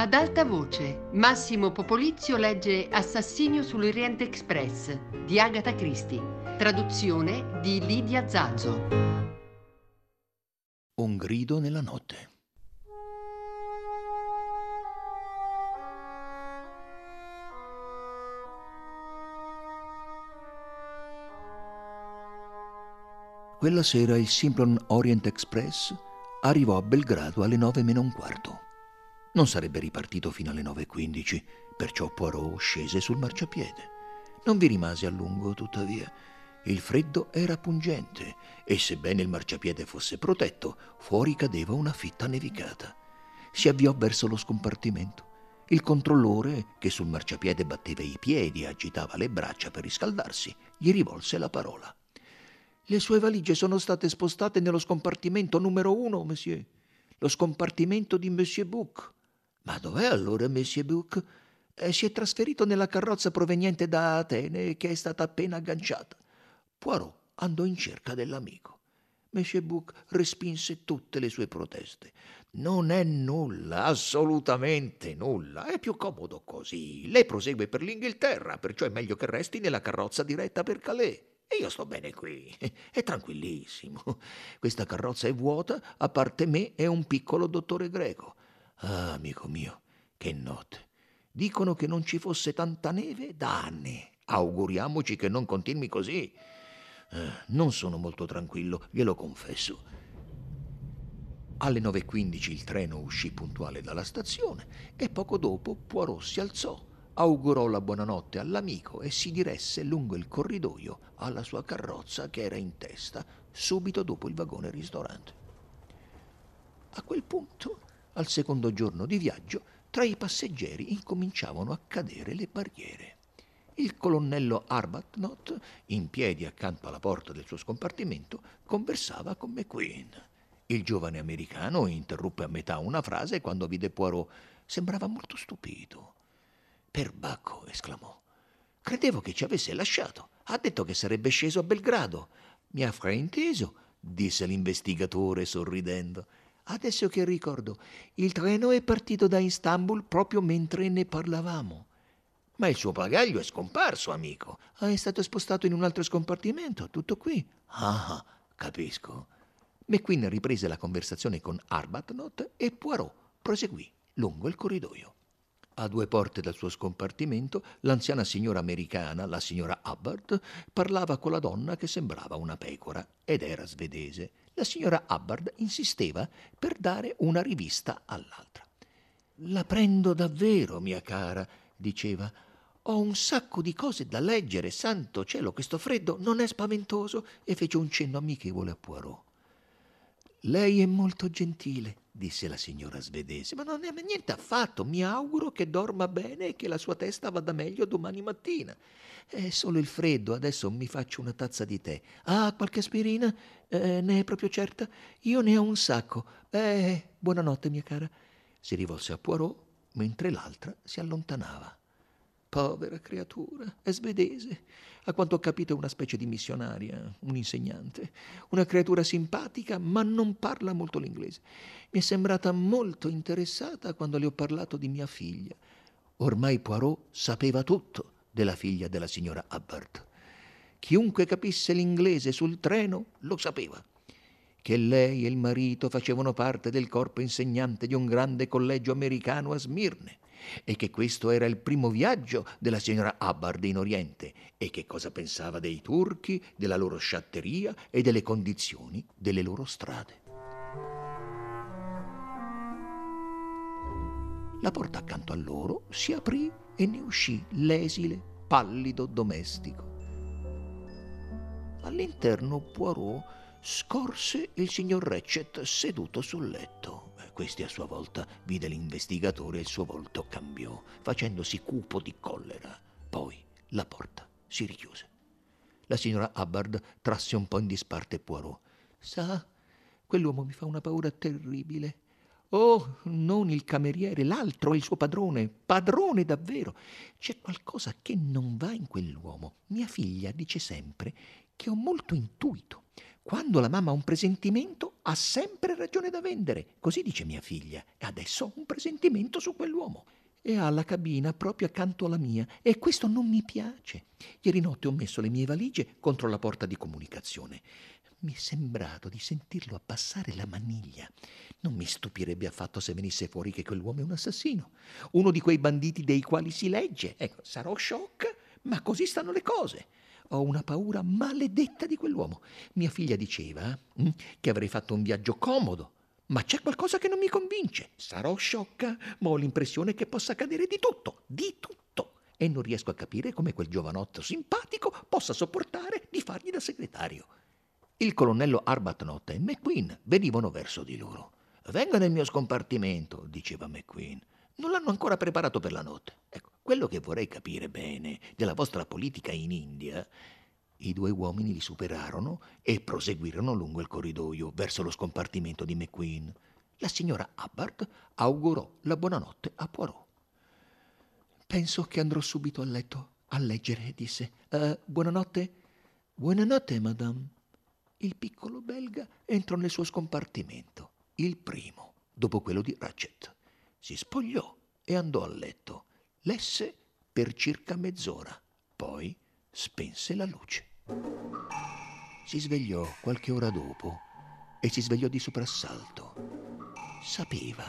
Ad alta voce, Massimo Popolizio legge Assassinio sull'Orient Express di Agatha Christie, traduzione di Lidia Zazzo. Un grido nella notte. Quella sera il Simplon Orient Express arrivò a Belgrado alle 9:45. Non sarebbe ripartito fino alle 9:15, perciò Poirot scese sul marciapiede. Non vi rimase a lungo, tuttavia. Il freddo era pungente e, sebbene il marciapiede fosse protetto, fuori cadeva una fitta nevicata. Si avviò verso lo scompartimento. Il controllore, che sul marciapiede batteva i piedi e agitava le braccia per riscaldarsi, gli rivolse la parola. «Le sue valigie sono state spostate nello scompartimento numero 1, monsieur. Lo scompartimento di Monsieur Bouc». «Ma dov'è allora Monsieur Bouc?» Si è trasferito nella carrozza proveniente da Atene, che è stata appena agganciata». Poirot andò in cerca dell'amico. Monsieur Bouc respinse tutte le sue proteste. «Non è nulla, assolutamente nulla. È più comodo così. Lei prosegue per l'Inghilterra, perciò è meglio che resti nella carrozza diretta per Calais. E io sto bene qui, è tranquillissimo. Questa carrozza è vuota, a parte me e un piccolo dottore greco. Ah, amico mio, che notte. Dicono che non ci fosse tanta neve da anni. Auguriamoci che non continui così. Non sono molto tranquillo, glielo confesso». Alle 9:15 il treno uscì puntuale dalla stazione e poco dopo Poirot si alzò, augurò la buonanotte all'amico e si diresse lungo il corridoio alla sua carrozza, che era in testa, subito dopo il vagone ristorante. A quel punto, al secondo giorno di viaggio, tra i passeggeri incominciavano a cadere le barriere. Il colonnello Arbuthnot, in piedi accanto alla porta del suo scompartimento, conversava con McQueen. Il giovane americano interruppe a metà una frase quando vide Poirot. Sembrava molto stupito. «Perbacco!» esclamò. «Credevo che ci avesse lasciato. Ha detto che sarebbe sceso a Belgrado». «Mi ha frainteso», disse l'investigatore sorridendo. «Adesso che ricordo, il treno è partito da Istanbul proprio mentre ne parlavamo». «Ma il suo bagaglio è scomparso, amico. È stato spostato in un altro scompartimento, tutto qui». «Ah, capisco». McQueen riprese la conversazione con Arbuthnot e Poirot proseguì lungo il corridoio. A 2 porte dal suo scompartimento, l'anziana signora americana, la signora Hubbard, parlava con la donna che sembrava una pecora ed era svedese. La signora Hubbard insisteva per dare una rivista all'altra. «La prendo davvero, mia cara», diceva. «Ho un sacco di cose da leggere, santo cielo, questo freddo non è spaventoso?» e fece un cenno amichevole a Poirot. «Lei è molto gentile», disse la signora svedese, «ma non è niente affatto. Mi auguro che dorma bene e che la sua testa vada meglio domani mattina. È solo il freddo, adesso mi faccio una tazza di tè. Ah, qualche aspirina? Ne è proprio certa? Io ne ho un sacco. Buonanotte, mia cara». Si rivolse a Poirot mentre l'altra si allontanava. «Povera creatura, è svedese. A quanto ho capito è una specie di missionaria, un insegnante. Una creatura simpatica, ma non parla molto l'inglese. Mi è sembrata molto interessata quando le ho parlato di mia figlia». Ormai Poirot sapeva tutto della figlia della signora Hubbard. Chiunque capisse l'inglese sul treno lo sapeva. Che lei e il marito facevano parte del corpo insegnante di un grande collegio americano a Smirne e che questo era il primo viaggio della signora Hubbard in Oriente e che cosa pensava dei turchi, della loro sciatteria e delle condizioni delle loro strade. La porta accanto a loro si aprì e ne uscì l'esile, pallido domestico. All'interno Poirot scorse il signor Ratchet seduto sul letto. Questi a sua volta vide l'investigatore e il suo volto cambiò, facendosi cupo di collera. Poi la porta si richiuse. La signora Hubbard trasse un po' in disparte Poirot. «Sa, quell'uomo mi fa una paura terribile. Oh, non il cameriere, l'altro, il suo padrone. Padrone davvero. C'è qualcosa che non va in quell'uomo. Mia figlia dice sempre che ho molto intuito. Quando la mamma ha un presentimento, ha sempre ragione da vendere, così dice mia figlia, e adesso ho un presentimento su quell'uomo. E ha la cabina proprio accanto alla mia, e questo non mi piace. Ieri notte ho messo le mie valigie contro la porta di comunicazione. Mi è sembrato di sentirlo abbassare la maniglia. Non mi stupirebbe affatto se venisse fuori che quell'uomo è un assassino, uno di quei banditi dei quali si legge. Ecco, sarò sciocca, ma così stanno le cose. Ho una paura maledetta di quell'uomo. Mia figlia diceva che avrei fatto un viaggio comodo, ma c'è qualcosa che non mi convince. Sarò sciocca, ma ho l'impressione che possa accadere di tutto. E non riesco a capire come quel giovanotto simpatico possa sopportare di fargli da segretario. Il colonnello Arbuthnot e McQueen venivano verso di loro. «Venga nel mio scompartimento», diceva McQueen. «Non l'hanno ancora preparato per la notte». Ecco, quello che vorrei capire bene della vostra politica in India. I due uomini li superarono e proseguirono lungo il corridoio verso lo scompartimento di McQueen. La signora Hubbard augurò la buonanotte a Poirot. «Penso che andrò subito a letto a leggere», disse. «Buonanotte». «Buonanotte, madame». Il piccolo belga entrò nel suo scompartimento, il primo, dopo quello di Ratchet. Si spogliò e andò a letto. Lesse per circa mezz'ora, poi spense la luce. Si svegliò qualche ora dopo e si svegliò di soprassalto. Sapeva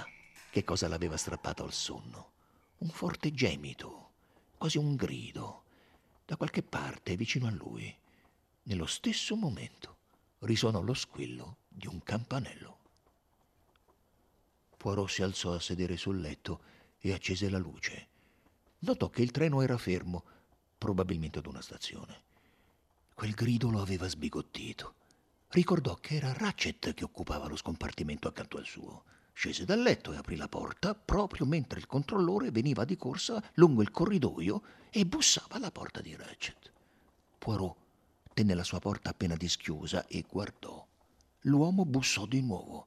che cosa l'aveva strappato al sonno. Un forte gemito, quasi un grido, da qualche parte vicino a lui. Nello stesso momento risonò lo squillo di un campanello. Poirot si alzò a sedere sul letto e accese la luce. Notò che il treno era fermo, probabilmente ad una stazione. Quel grido lo aveva sbigottito. Ricordò che era Ratchet che occupava lo scompartimento accanto al suo. Scese dal letto e aprì la porta proprio mentre il controllore veniva di corsa lungo il corridoio e bussava alla porta di Ratchet. Poirot tenne la sua porta appena dischiusa e guardò. L'uomo bussò di nuovo.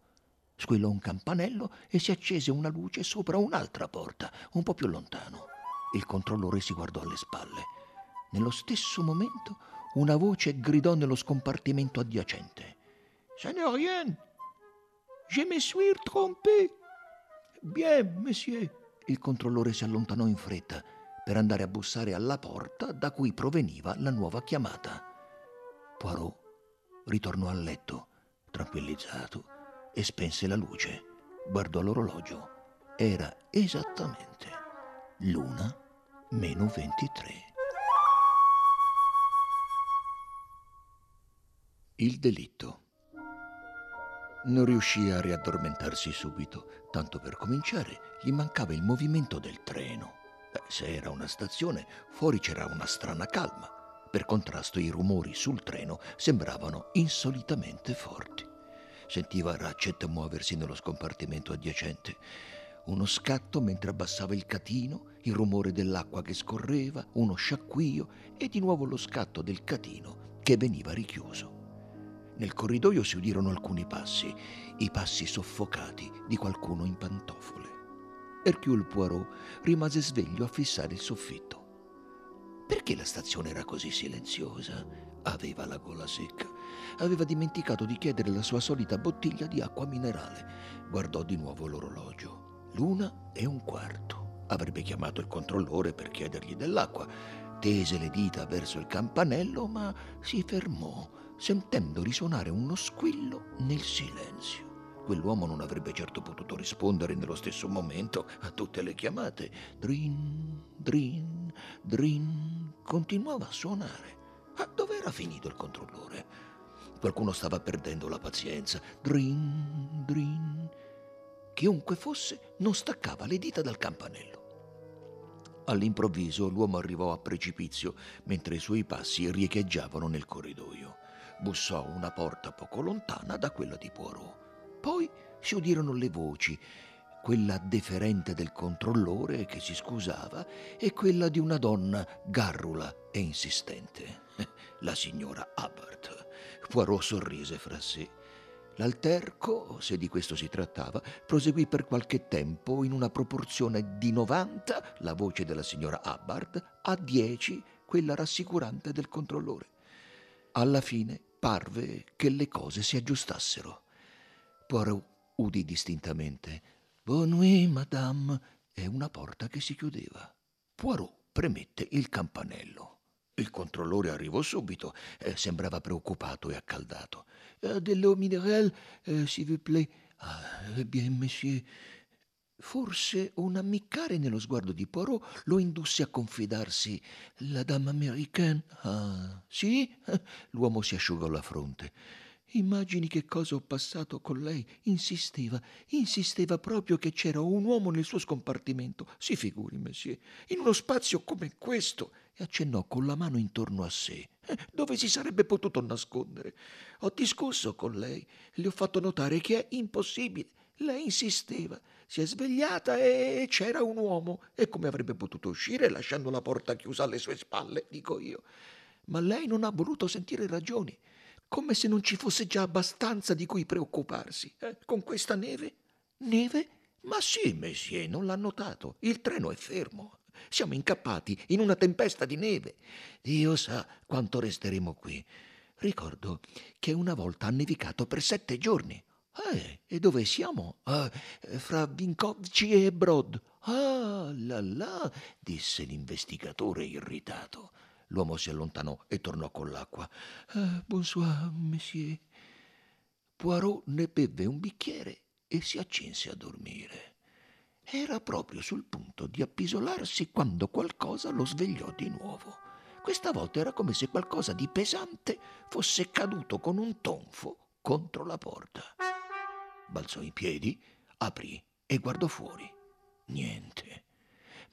Squillò un campanello e si accese una luce sopra un'altra porta, un po' più lontano. Il controllore si guardò alle spalle. Nello stesso momento una voce gridò nello scompartimento adiacente. «Ce n'est rien! Je me suis trompé! Bien, monsieur!» Il controllore si allontanò in fretta per andare a bussare alla porta da cui proveniva la nuova chiamata. Poirot ritornò a letto, tranquillizzato, e spense la luce. Guardò l'orologio. Era esattamente l'1:23. Il delitto. Non riuscì a riaddormentarsi subito. Tanto per cominciare, gli mancava il movimento del treno. Se era una stazione, fuori c'era una strana calma. Per contrasto, i rumori sul treno sembravano insolitamente forti. Sentiva Ratchet muoversi nello scompartimento adiacente. Uno scatto mentre abbassava il catino, il rumore dell'acqua che scorreva, uno sciacquio e di nuovo lo scatto del catino che veniva richiuso. Nel corridoio si udirono alcuni passi, i passi soffocati di qualcuno in pantofole. Hercule Poirot rimase sveglio a fissare il soffitto. Perché la stazione era così silenziosa? Aveva la gola secca. Aveva dimenticato di chiedere la sua solita bottiglia di acqua minerale. Guardò di nuovo l'orologio. 1:15. Avrebbe chiamato il controllore per chiedergli dell'acqua. Tese le dita verso il campanello, ma si fermò, sentendo risuonare uno squillo nel silenzio. Quell'uomo non avrebbe certo potuto rispondere nello stesso momento a tutte le chiamate. Drin, drin, drin. Continuava a suonare. A dove era finito il controllore? Qualcuno stava perdendo la pazienza. Drin, drin. Chiunque fosse non staccava le dita dal campanello. All'improvviso l'uomo arrivò a precipizio mentre i suoi passi riecheggiavano nel corridoio. Bussò una porta poco lontana da quella di Poirot. Poi si udirono le voci, quella deferente del controllore che si scusava e quella di una donna garrula e insistente, la signora Hubbard. Poirot sorrise fra sé. L'alterco, se di questo si trattava, proseguì per qualche tempo in una proporzione di 90 la voce della signora Hubbard, a 10 quella rassicurante del controllore. Alla fine parve che le cose si aggiustassero. Poirot udì distintamente «Bonne nuit, madame» e una porta che si chiudeva. Poirot premette il campanello. Il controllore arrivò subito, sembrava preoccupato e accaldato. «De l'eau minérale, s'il vous plaît». «Ah, eh bien, monsieur». Forse un ammiccare nello sguardo di Poirot lo indusse a confidarsi. «La dame américaine». «Ah, sì?» L'uomo si asciugò la fronte. «Immagini che cosa ho passato con lei. Insisteva proprio che c'era un uomo nel suo scompartimento. Si figuri, monsieur, in uno spazio come questo». E accennò con la mano intorno a sé. «Dove si sarebbe potuto nascondere? Ho discusso con lei, le ho fatto notare che è impossibile. Lei insisteva, si è svegliata e c'era un uomo. E come avrebbe potuto uscire lasciando la porta chiusa alle sue spalle, dico io. Ma lei non ha voluto sentire ragioni. Come se non ci fosse già abbastanza di cui preoccuparsi. Con questa neve?» «Neve? Ma sì, monsieur, non l'ha notato. Il treno è fermo. Siamo incappati in una tempesta di neve. Dio sa quanto resteremo qui. Ricordo che una volta ha nevicato per 7 giorni. E dove siamo? Fra Vinkovci e Brod». «Ah, là là», disse l'investigatore irritato. L'uomo si allontanò e tornò con l'acqua. «Bonsoir, monsieur». Poirot ne bevve un bicchiere e si accinse a dormire. Era proprio sul punto di appisolarsi quando qualcosa lo svegliò di nuovo. Questa volta era come se qualcosa di pesante fosse caduto con un tonfo contro la porta. Balzò in piedi, aprì e guardò fuori. Niente.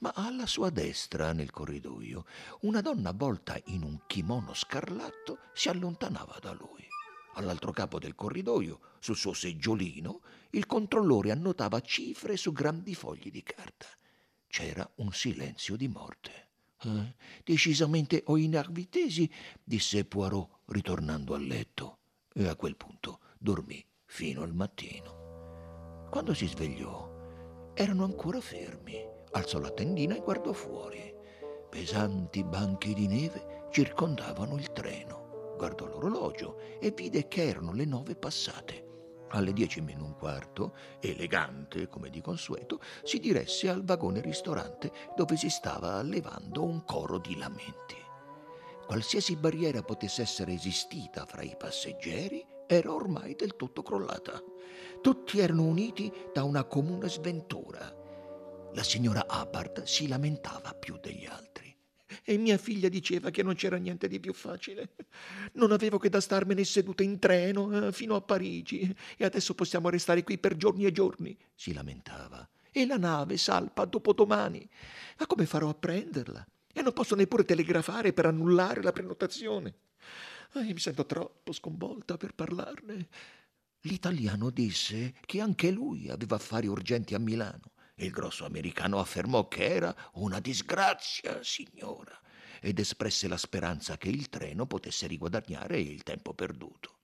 Ma alla sua destra, nel corridoio, una donna avvolta in un kimono scarlatto si allontanava da lui. All'altro capo del corridoio, sul suo seggiolino, il controllore annotava cifre su grandi fogli di carta. C'era un silenzio di morte. «Decisamente ho in arvitesi», disse Poirot, ritornando a letto. E a quel punto dormì fino al mattino. Quando si svegliò, erano ancora fermi. Alzò la tendina e guardò fuori. Pesanti banchi di neve circondavano il treno. Guardò l'orologio e vide che erano le 9 passate. Alle 10 meno un quarto, elegante come di consueto, si diresse al vagone ristorante dove si stava allevando un coro di lamenti. Qualsiasi barriera potesse essere esistita fra i passeggeri era ormai del tutto crollata. Tutti erano uniti da una comune sventura. La signora Hubbard si lamentava più degli altri. «E mia figlia diceva che non c'era niente di più facile. Non avevo che da starmene seduta in treno fino a Parigi e adesso possiamo restare qui per giorni e giorni», si lamentava. «E la nave salpa dopodomani. Ma come farò a prenderla? E non posso neppure telegrafare per annullare la prenotazione. Mi sento troppo sconvolta per parlarne». L'italiano disse che anche lui aveva affari urgenti a Milano. Il grosso americano affermò che era una disgrazia, signora, ed espresse la speranza che il treno potesse riguadagnare il tempo perduto.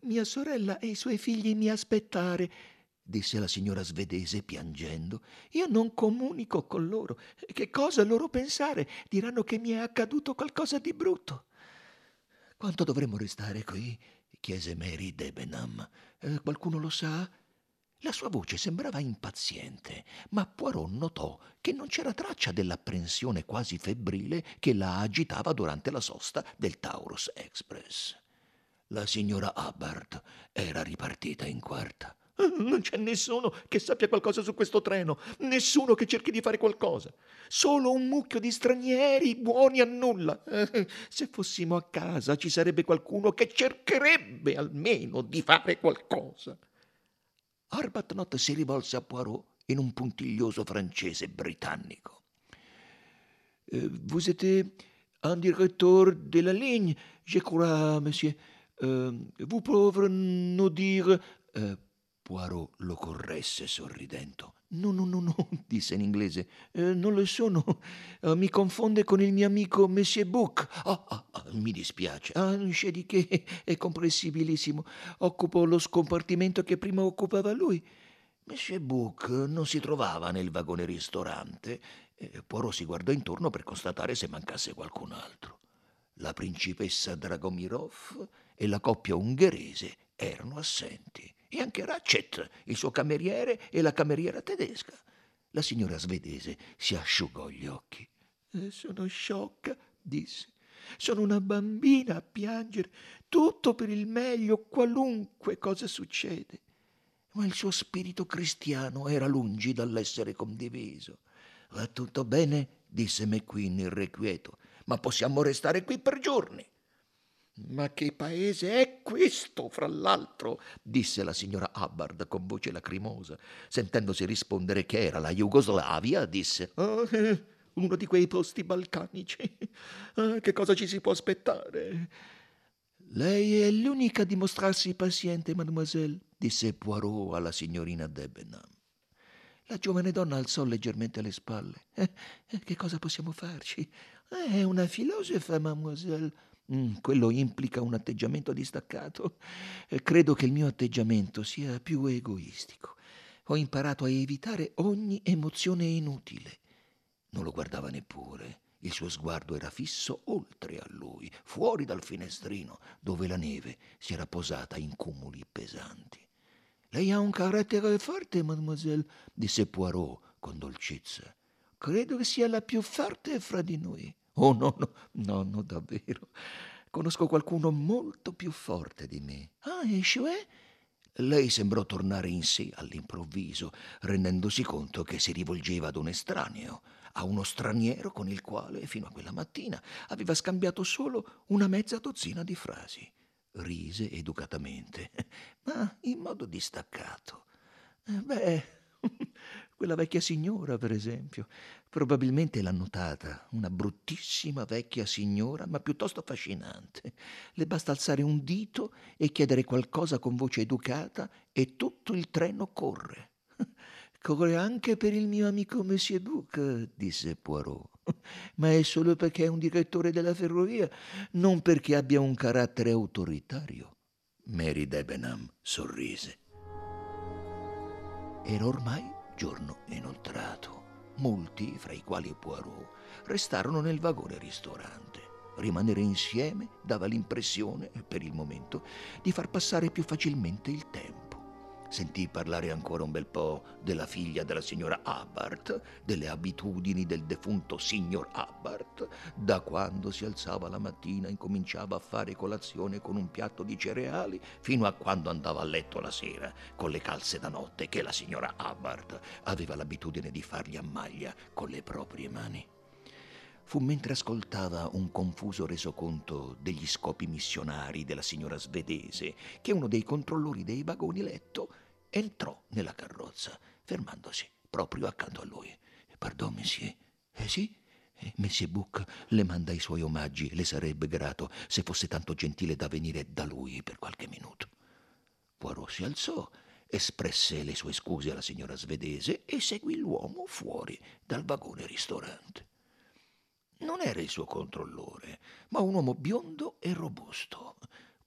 «Mia sorella e i suoi figli mi aspettare», disse la signora svedese piangendo. «Io non comunico con loro. Che cosa loro pensare? Diranno che mi è accaduto qualcosa di brutto». «Quanto dovremmo restare qui?» chiese Mary Debenham. «Qualcuno lo sa?» La sua voce sembrava impaziente, ma Poirot notò che non c'era traccia dell'apprensione quasi febbrile che la agitava durante la sosta del Taurus Express. La signora Hubbard era ripartita in quarta. «Non c'è nessuno che sappia qualcosa su questo treno, nessuno che cerchi di fare qualcosa. Solo un mucchio di stranieri buoni a nulla. Se fossimo a casa ci sarebbe qualcuno che cercherebbe almeno di fare qualcosa». Arbuthnot si rivolse a Poirot in un puntiglioso francese britannico. «Vous êtes un directeur de la ligne, je crois, monsieur. Vous pouvez nous dire...» Poirot lo corresse sorridendo. No, disse in inglese. «Non lo sono. Mi confonde con il mio amico Monsieur Bouc. Mi dispiace. Non c'è di che, è comprensibilissimo. Occupo lo scompartimento che prima occupava lui». Monsieur Bouc non si trovava nel vagone ristorante. Poirot si guardò intorno per constatare se mancasse qualcun altro. La principessa Dragomirov e la coppia ungherese erano assenti. e anche Ratchet, il suo cameriere e la cameriera tedesca. La signora svedese si asciugò gli occhi. «Sono sciocca», disse. «Sono una bambina a piangere. Tutto per il meglio, qualunque cosa succede». Ma il suo spirito cristiano era lungi dall'essere condiviso. «Va tutto bene», disse McQueen irrequieto, «ma possiamo restare qui per giorni». «Ma che paese è questo, fra l'altro?» disse la signora Hubbard con voce lacrimosa. Sentendosi rispondere che era la Jugoslavia, disse: «Oh, uno di quei posti balcanici. Che cosa ci si può aspettare?» «Lei è l'unica a dimostrarsi paziente, mademoiselle», disse Poirot alla signorina Debenham. La giovane donna alzò leggermente le spalle. Che cosa possiamo farci? È una filosofa, mademoiselle». Quello implica un atteggiamento distaccato. Credo che il mio atteggiamento sia più egoistico. Ho imparato a evitare ogni emozione inutile». Non lo guardava neppure. Il suo sguardo era fisso oltre a lui, fuori dal finestrino, dove la neve si era posata in cumuli pesanti. «Lei ha un carattere forte, mademoiselle», disse Poirot con dolcezza. «Credo che sia la più forte fra di noi». «Oh, no, davvero. Conosco qualcuno molto più forte di me». «Ah, e cioè?» Lei sembrò tornare in sé all'improvviso, rendendosi conto che si rivolgeva ad un estraneo, a uno straniero con il quale, fino a quella mattina, aveva scambiato solo una mezza dozzina di frasi. Rise educatamente, ma in modo distaccato. «Beh, quella vecchia signora, per esempio. Probabilmente l'ha notata, una bruttissima vecchia signora, ma piuttosto affascinante. Le basta alzare un dito e chiedere qualcosa con voce educata e tutto il treno corre». «Corre anche per il mio amico Monsieur Bouc», disse Poirot. «Ma è solo perché è un direttore della ferrovia, non perché abbia un carattere autoritario». Mary Debenham sorrise. Era ormai giorno inoltrato. Molti, fra i quali Poirot, restarono nel vagone ristorante. Rimanere insieme dava l'impressione, per il momento, di far passare più facilmente il tempo. Sentì parlare ancora un bel po' della figlia della signora Hubbard, delle abitudini del defunto signor Hubbard. Da quando si alzava la mattina incominciava a fare colazione con un piatto di cereali, fino a quando andava a letto la sera con le calze da notte che la signora Hubbard aveva l'abitudine di fargli a maglia con le proprie mani. Fu mentre ascoltava un confuso resoconto degli scopi missionari della signora svedese che uno dei controllori dei vagoni letto entrò nella carrozza, fermandosi proprio accanto a lui. «Pardon, monsieur». «Sì?» «Monsieur Bouc le manda i suoi omaggi. Le sarebbe grato se fosse tanto gentile da venire da lui per qualche minuto». Poirot si alzò, espresse le sue scuse alla signora svedese e seguì l'uomo fuori dal vagone ristorante. Non era il suo controllore, ma un uomo biondo e robusto.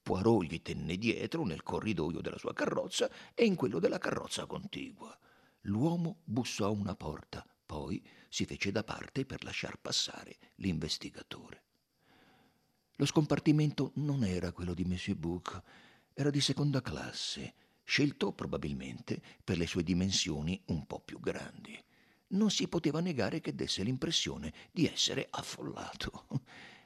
Poirot gli tenne dietro nel corridoio della sua carrozza e in quello della carrozza contigua. L'uomo bussò a una porta, poi si fece da parte per lasciar passare l'investigatore. Lo scompartimento non era quello di Monsieur Bouc, era di seconda classe, scelto probabilmente per le sue dimensioni un po' più grandi. Non si poteva negare che desse l'impressione di essere affollato.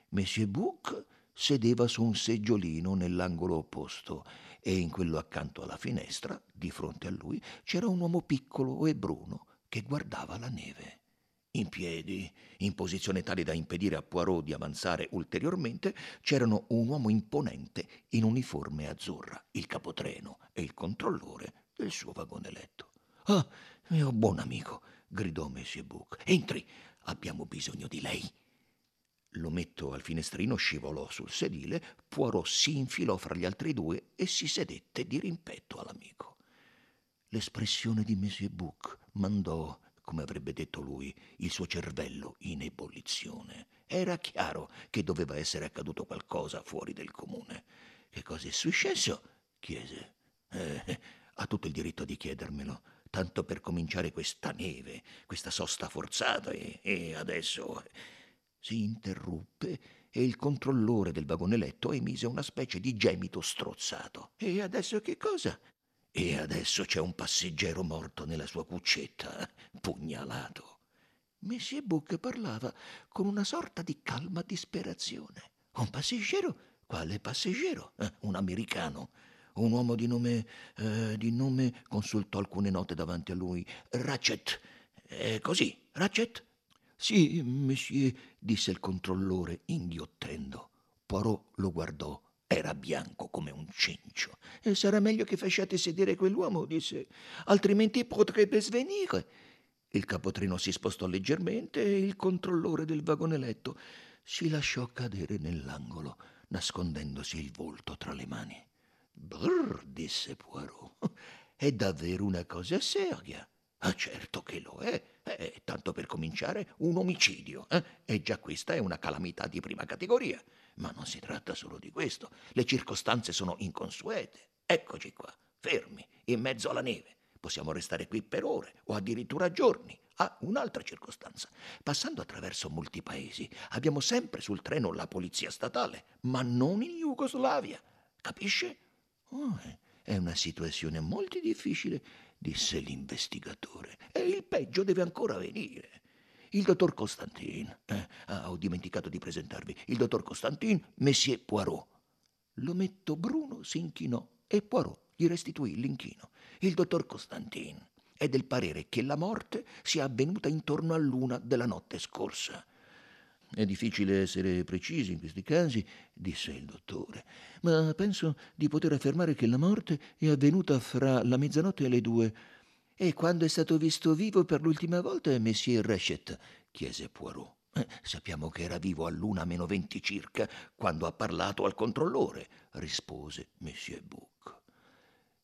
Monsieur Bouc sedeva su un seggiolino nell'angolo opposto e in quello accanto alla finestra, di fronte a lui, c'era un uomo piccolo e bruno che guardava la neve. In piedi, in posizione tale da impedire a Poirot di avanzare ulteriormente, c'erano un uomo imponente in uniforme azzurra, il capotreno e il controllore del suo vagone letto. «Ah, mio buon amico», gridò Monsieur Bouc. «Entri, abbiamo bisogno di lei». L'ometto al finestrino scivolò sul sedile, Poirot si infilò fra gli altri due e si sedette dirimpetto all'amico. L'espressione di Monsieur Bouc mandò, come avrebbe detto lui, il suo cervello in ebollizione. Era chiaro che doveva essere accaduto qualcosa fuori del comune. «Che cosa è successo?» chiese. Ha tutto il diritto di chiedermelo. Tanto per cominciare questa neve, questa sosta forzata e adesso...» Si interruppe e il controllore del vagone letto emise una specie di gemito strozzato. «E adesso che cosa?» E adesso c'è un passeggero morto nella sua cuccetta, pugnalato. Monsieur Bouc parlava con una sorta di calma disperazione. Un passeggero? Quale passeggero? Un americano. Un uomo di nome consultò alcune note davanti a lui. Ratchet. Così, Ratchet? Sì, monsieur, disse il controllore, inghiottendo. Poirot lo guardò. Era bianco come un cencio. Sarà meglio che facciate sedere quell'uomo, disse, altrimenti potrebbe svenire. Il capotreno si spostò leggermente e il controllore del vagoneletto si lasciò cadere nell'angolo, nascondendosi il volto tra le mani. Brr, disse Poirot, è davvero una cosa seria. Ah, certo che lo è. Tanto per cominciare, un omicidio. E già questa è una calamità di prima categoria. Ma non si tratta solo di questo. Le circostanze sono inconsuete. Eccoci qua, fermi, in mezzo alla neve. Possiamo restare qui per ore o addirittura giorni. Ah, un'altra circostanza. Passando attraverso molti paesi, abbiamo sempre sul treno la polizia statale, ma non in Jugoslavia. Capisce? È una situazione molto difficile, disse l'investigatore. E il peggio deve ancora venire. Il dottor Costantin. Ho dimenticato di presentarvi. Il dottor Costantin, Monsieur Poirot. L'ometto bruno si inchinò e Poirot gli restituì l'inchino. Il dottor Costantin è del parere che la morte sia avvenuta intorno all'1 della notte scorsa. È difficile essere precisi in questi casi, disse il dottore, ma penso di poter affermare che la morte è avvenuta fra la mezzanotte e le 2. E quando è stato visto vivo per l'ultima volta è Monsieur Ratchet? Chiese Poirot. Sappiamo che era vivo all'1:20 circa, quando ha parlato al controllore, rispose Monsieur Bouc.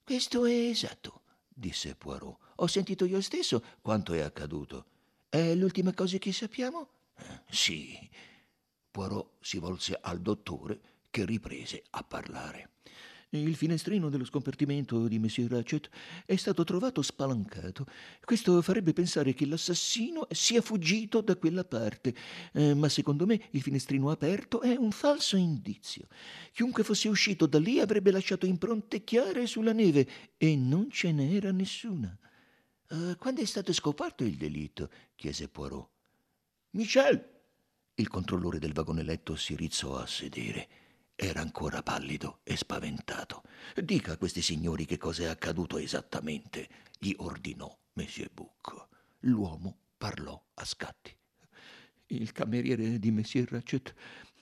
Questo è esatto, disse Poirot. Ho sentito io stesso quanto è accaduto. È l'ultima cosa che sappiamo? Sì. Poirot si volse al dottore, che riprese a parlare. Il finestrino dello scompartimento di Monsieur Ratchet è stato trovato spalancato. Questo farebbe pensare che l'assassino sia fuggito da quella parte, ma secondo me il finestrino aperto è un falso indizio. Chiunque fosse uscito da lì avrebbe lasciato impronte chiare sulla neve e non ce n'era nessuna. Quando è stato scoperto il delitto? Chiese Poirot. Michel! Il controllore del vagoneletto si rizzò a sedere. Era ancora pallido e spaventato. Dica a questi signori che cosa è accaduto esattamente, gli ordinò Monsieur Bouc. L'uomo parlò a scatti. Il cameriere di Monsieur Ratchet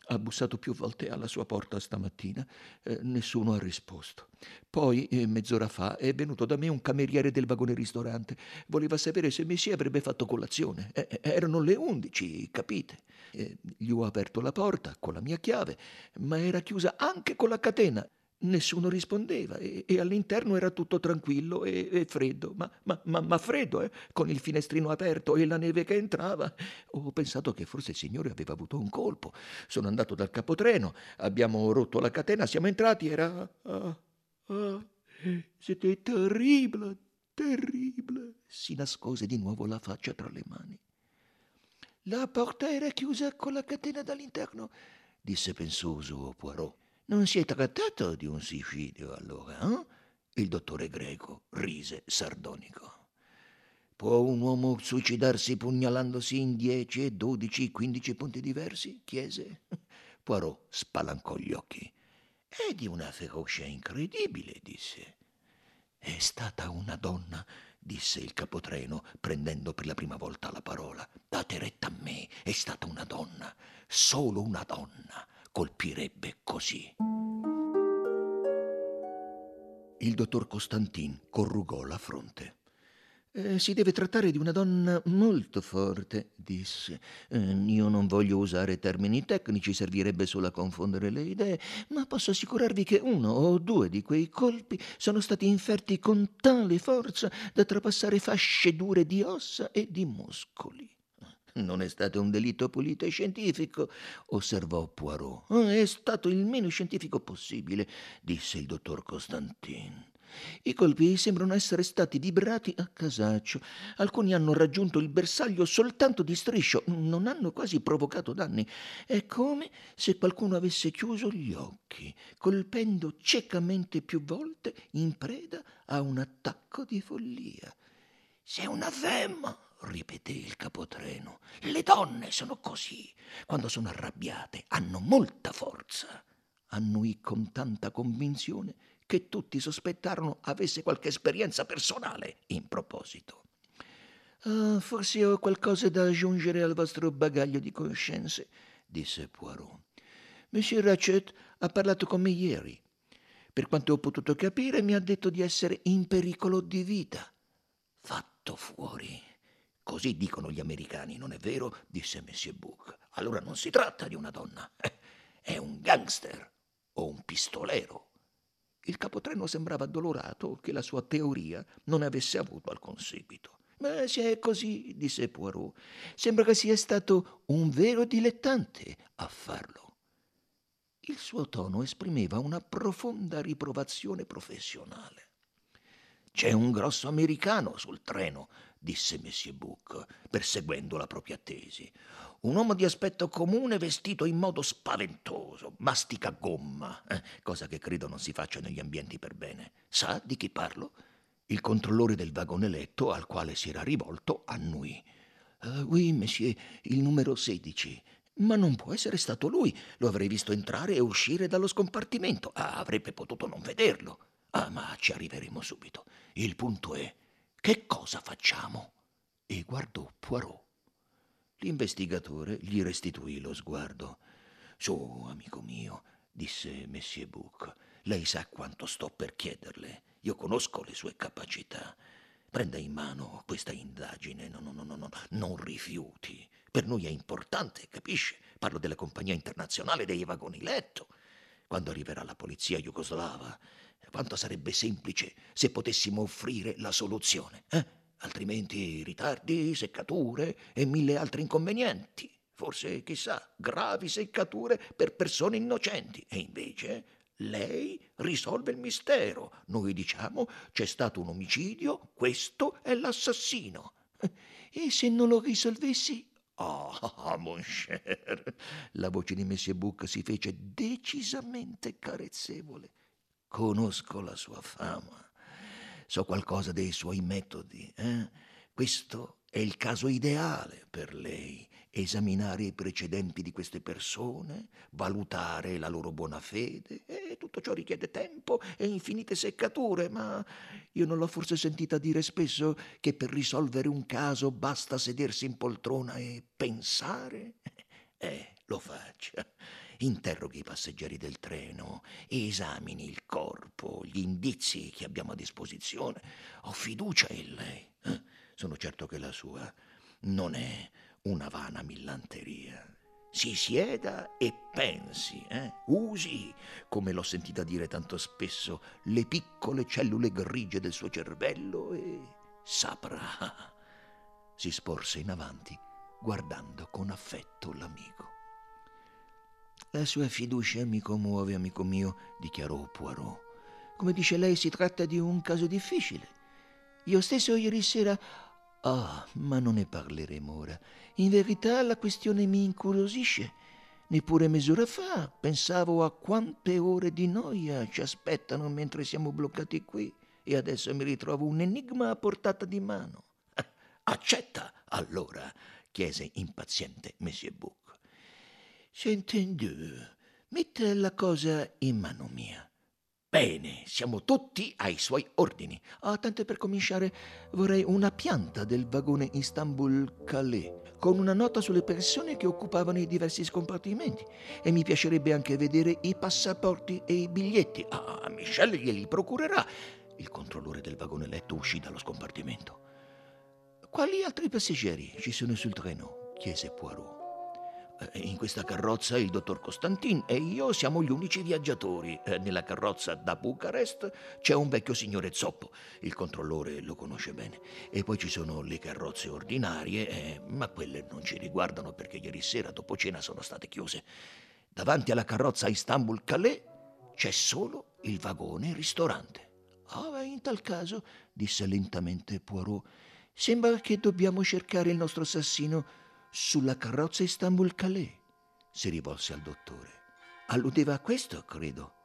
ha bussato più volte alla sua porta stamattina. Nessuno ha risposto. Poi, mezz'ora fa, è venuto da me un cameriere del vagone ristorante. Voleva sapere se Monsieur avrebbe fatto colazione. Erano le 11, capite? Gli ho aperto la porta con la mia chiave, ma era chiusa anche con la catena. Nessuno rispondeva e all'interno era tutto tranquillo e freddo, ma freddo, con il finestrino aperto e la neve che entrava. Ho pensato che forse il signore aveva avuto un colpo. Sono andato dal capotreno, abbiamo rotto la catena, siamo entrati, era... C'était terribile, terribile. Si nascose di nuovo la faccia tra le mani. La porta era chiusa con la catena dall'interno, disse pensoso Poirot. Non si è trattato di un suicidio, allora, eh? Il dottore Greco rise sardonico. Può un uomo suicidarsi pugnalandosi in 10, 12, 15 punti diversi? Chiese. Poirot spalancò gli occhi. È di una ferocia incredibile, disse. È stata una donna, disse il capotreno, prendendo per la prima volta la parola. Date retta a me, è stata una donna, solo una donna. Colpirebbe così. Il dottor Costantin corrugò la fronte. Si deve trattare di una donna molto forte, disse. Io non voglio usare termini tecnici, servirebbe solo a confondere le idee, ma posso assicurarvi che 1 o 2 di quei colpi sono stati inferti con tale forza da trapassare fasce dure di ossa e di muscoli. Non è stato un delitto pulito e scientifico, osservò Poirot. È stato il meno scientifico possibile, disse il dottor Costantin. I colpi sembrano essere stati dibrati a casaccio. Alcuni hanno raggiunto il bersaglio soltanto di striscio, non hanno quasi provocato danni. È come se qualcuno avesse chiuso gli occhi, colpendo ciecamente più volte in preda a un attacco di follia. «Sei una femma!» ripeté il capotreno. «Le donne sono così. Quando sono arrabbiate hanno molta forza!» Annuì con tanta convinzione che tutti sospettarono avesse qualche esperienza personale in proposito. «Forse ho qualcosa da aggiungere al vostro bagaglio di conoscenze», disse Poirot. «Monsieur Ratchet ha parlato con me ieri. Per quanto ho potuto capire, mi ha detto di essere in pericolo di vita». «Fatto fuori. Così dicono gli americani, non è vero?» disse Monsieur Bouc. «Allora non si tratta di una donna. È un gangster o un pistolero». Il capotreno sembrava addolorato che la sua teoria non avesse avuto alcun seguito. «Ma se è così», disse Poirot, «sembra che sia stato un vero dilettante a farlo». Il suo tono esprimeva una profonda riprovazione professionale. «C'è un grosso americano sul treno», disse Monsieur Bouc, perseguendo la propria tesi. «Un uomo di aspetto comune vestito in modo spaventoso, mastica gomma, cosa che credo non si faccia negli ambienti per bene. Sa di chi parlo?» Il controllore del vagoneletto al quale si era rivolto annuì. «Oui, monsieur, il numero 16. Ma non può essere stato lui. Lo avrei visto entrare e uscire dallo scompartimento. Avrebbe potuto non vederlo. Ma ci arriveremo subito. Il punto è: che cosa facciamo?» E guardò Poirot. L'investigatore gli restituì lo sguardo. «Su, amico mio», disse Monsieur Bouc, «lei sa quanto sto per chiederle. Io conosco le sue capacità. Prenda in mano questa indagine. No, non rifiuti. Per noi è importante, capisce? Parlo della compagnia internazionale dei vagoni letto. Quando arriverà la polizia jugoslava, quanto sarebbe semplice se potessimo offrire la soluzione, eh? Altrimenti ritardi, seccature e mille altri inconvenienti. Forse, chissà, gravi seccature per persone innocenti. E invece lei risolve il mistero. Noi diciamo: c'è stato un omicidio, questo è l'assassino». «E se non lo risolvessi?» «Ah, mon cher!» La voce di Monsieur Bouc si fece decisamente carezzevole. «Conosco la sua fama. So qualcosa dei suoi metodi, eh? Questo è il caso ideale per lei: esaminare i precedenti di queste persone, valutare la loro buona fede, e tutto ciò richiede tempo e infinite seccature. Ma io non l'ho forse sentita dire spesso che per risolvere un caso basta sedersi in poltrona e pensare? Lo faccia. Interroghi i passeggeri del treno, esamini il corpo, gli indizi che abbiamo a disposizione. Ho fiducia in lei. Sono certo che la sua non è una vana millanteria. Si sieda e pensi, usi, come l'ho sentita dire tanto spesso, le piccole cellule grigie del suo cervello e saprà». Si sporse in avanti, guardando con affetto l'amico. «La sua fiducia mi commuove, amico mio», dichiarò Poirot. «Come dice lei, si tratta di un caso difficile. Io stesso ieri sera... ma non ne parleremo ora. In verità la questione mi incuriosisce. Neppure mezz'ora fa pensavo a quante ore di noia ci aspettano mentre siamo bloccati qui, e adesso mi ritrovo un enigma a portata di mano». «Accetta, allora?» chiese impaziente Monsieur Bouc. «C'est entendu. Mette la cosa in mano mia». «Bene, siamo tutti ai suoi ordini». Tanto per cominciare, vorrei una pianta del vagone Istanbul-Calais, con una nota sulle persone che occupavano i diversi scompartimenti. E mi piacerebbe anche vedere i passaporti e i biglietti. Michel glieli procurerà». Il controllore del vagone letto uscì dallo scompartimento. «Quali altri passeggeri ci sono sul treno?» chiese Poirot. «In questa carrozza il dottor Costantin e io siamo gli unici viaggiatori. Nella carrozza da Bucarest c'è un vecchio signore zoppo, il controllore lo conosce bene. E poi ci sono le carrozze ordinarie, ma quelle non ci riguardano perché ieri sera dopo cena sono state chiuse. Davanti alla carrozza Istanbul-Calais c'è solo il vagone ristorante». «Ah, in tal caso», disse lentamente Poirot, «sembra che dobbiamo cercare il nostro assassino sulla carrozza Istanbul-Calais». Si rivolse al dottore. «Alludeva a questo, credo».